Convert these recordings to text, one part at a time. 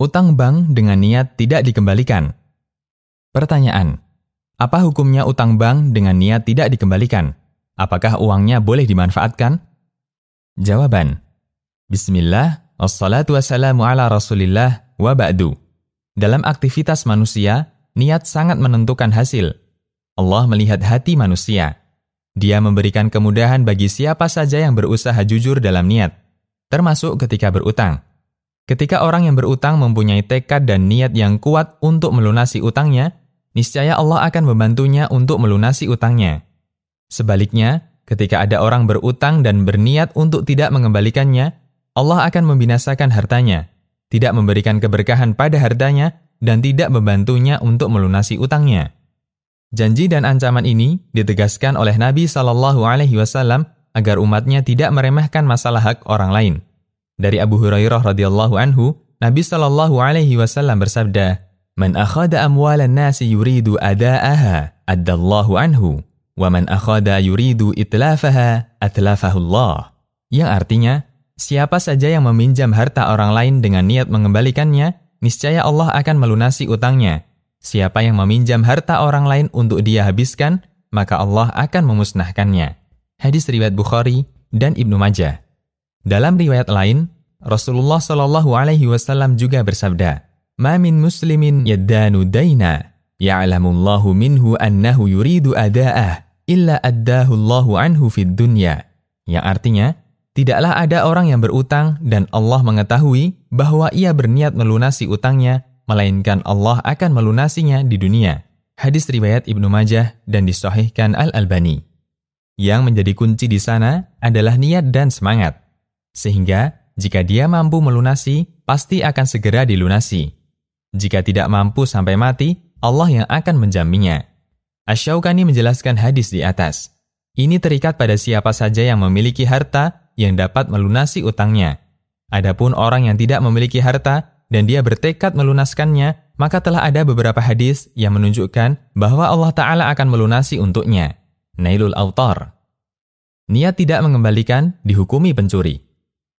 Utang bank dengan niat tidak dikembalikan. Pertanyaan, apa hukumnya utang bank dengan niat tidak dikembalikan? Apakah uangnya boleh dimanfaatkan? Jawaban, Bismillah, wassalatu wassalamu ala rasulillah, wa ba'du. Dalam aktivitas manusia, niat sangat menentukan hasil. Allah melihat hati manusia. Dia memberikan kemudahan bagi siapa saja yang berusaha jujur dalam niat, termasuk ketika berutang. Ketika orang yang berutang mempunyai tekad dan niat yang kuat untuk melunasi utangnya, niscaya Allah akan membantunya untuk melunasi utangnya. Sebaliknya, ketika ada orang berutang dan berniat untuk tidak mengembalikannya, Allah akan membinasakan hartanya, tidak memberikan keberkahan pada hartanya, dan tidak membantunya untuk melunasi utangnya. Janji dan ancaman ini ditegaskan oleh Nabi SAW agar umatnya tidak meremehkan masalah hak orang lain. Dari Abu Hurairah radhiyallahu anhu, Nabi SAW bersabda, "Man akhada amwalan nasi yuridu ada'aha, addallahu anhu, wa man akhada yuridu itlafaha, atlafahullah." Yang artinya, siapa saja yang meminjam harta orang lain dengan niat mengembalikannya, niscaya Allah akan melunasi utangnya. Siapa yang meminjam harta orang lain untuk dia habiskan, maka Allah akan memusnahkannya. Hadis riwayat Bukhari dan Ibnu Majah. Dalam riwayat lain, Rasulullah SAW juga bersabda, "Ma min muslimin yaddanu dayna, ya'lamullahu minhu annahu yuridu ada'ah, illa addahullahu anhu fid dunya." Yang artinya, tidaklah ada orang yang berutang dan Allah mengetahui bahwa ia berniat melunasi utangnya, melainkan Allah akan melunasinya di dunia. Hadis riwayat Ibnu Majah dan disahihkan Al-Albani. Yang menjadi kunci di sana adalah niat dan semangat. Sehingga, jika dia mampu melunasi, pasti akan segera dilunasi. Jika tidak mampu sampai mati, Allah yang akan menjaminnya. Asy-Syaukani menjelaskan hadis di atas. Ini terikat pada siapa saja yang memiliki harta yang dapat melunasi utangnya. Adapun orang yang tidak memiliki harta dan dia bertekad melunaskannya, maka telah ada beberapa hadis yang menunjukkan bahwa Allah Ta'ala akan melunasi untuknya. Nailul Autar. Niat tidak mengembalikan dihukumi pencuri.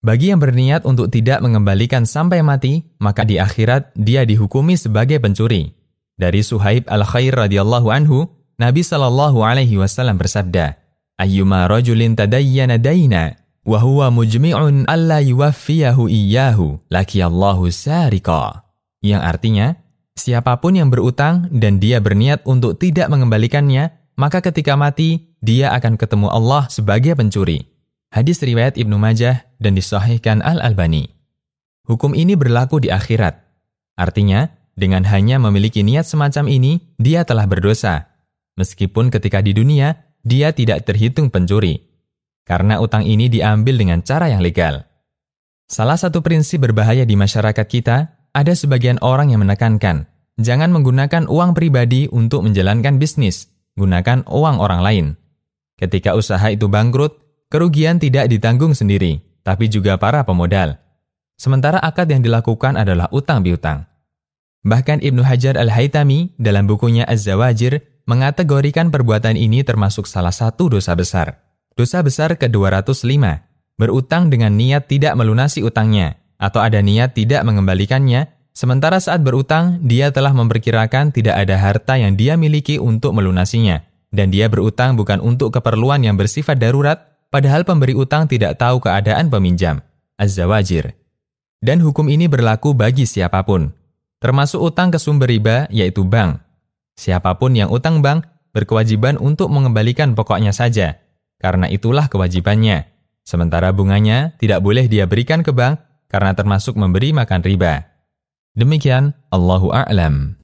Bagi yang berniat untuk tidak mengembalikan sampai mati, maka di akhirat dia dihukumi sebagai pencuri. Dari Suhaib Al-Khair radhiyallahu anhu, Nabi SAW bersabda, "Ayyuma rajulin tadayyana dayna, wa huwa mujmi'un alla yuwaffiyahu iyyahu lakiyallahu sariqa." Yang artinya, siapapun yang berutang dan dia berniat untuk tidak mengembalikannya, maka ketika mati, dia akan ketemu Allah sebagai pencuri. Hadis riwayat Ibnu Majah dan disahihkan Al-Albani. Hukum ini berlaku di akhirat. Artinya, dengan hanya memiliki niat semacam ini, dia telah berdosa. Meskipun ketika di dunia, dia tidak terhitung pencuri, karena utang ini diambil dengan cara yang legal. Salah satu prinsip berbahaya di masyarakat kita, ada sebagian orang yang menekankan, jangan menggunakan uang pribadi untuk menjalankan bisnis, gunakan uang orang lain. Ketika usaha itu bangkrut, kerugian tidak ditanggung sendiri, tapi juga para pemodal. Sementara akad yang dilakukan adalah utang piutang. Bahkan Ibnu Hajar Al-Haytami dalam bukunya Az-Zawajir mengategorikan perbuatan ini termasuk salah satu dosa besar. Dosa besar ke-205, berutang dengan niat tidak melunasi utangnya, atau ada niat tidak mengembalikannya, sementara saat berutang, dia telah memperkirakan tidak ada harta yang dia miliki untuk melunasinya, dan dia berutang bukan untuk keperluan yang bersifat darurat, padahal pemberi utang tidak tahu keadaan peminjam. Az-Zawajir. Dan hukum ini berlaku bagi siapapun, termasuk utang ke sumber riba, yaitu bank. Siapapun yang utang bank, berkewajiban untuk mengembalikan pokoknya saja, karena itulah kewajibannya. Sementara bunganya tidak boleh dia berikan ke bank karena termasuk memberi makan riba. Demikian, Allahu a'lam.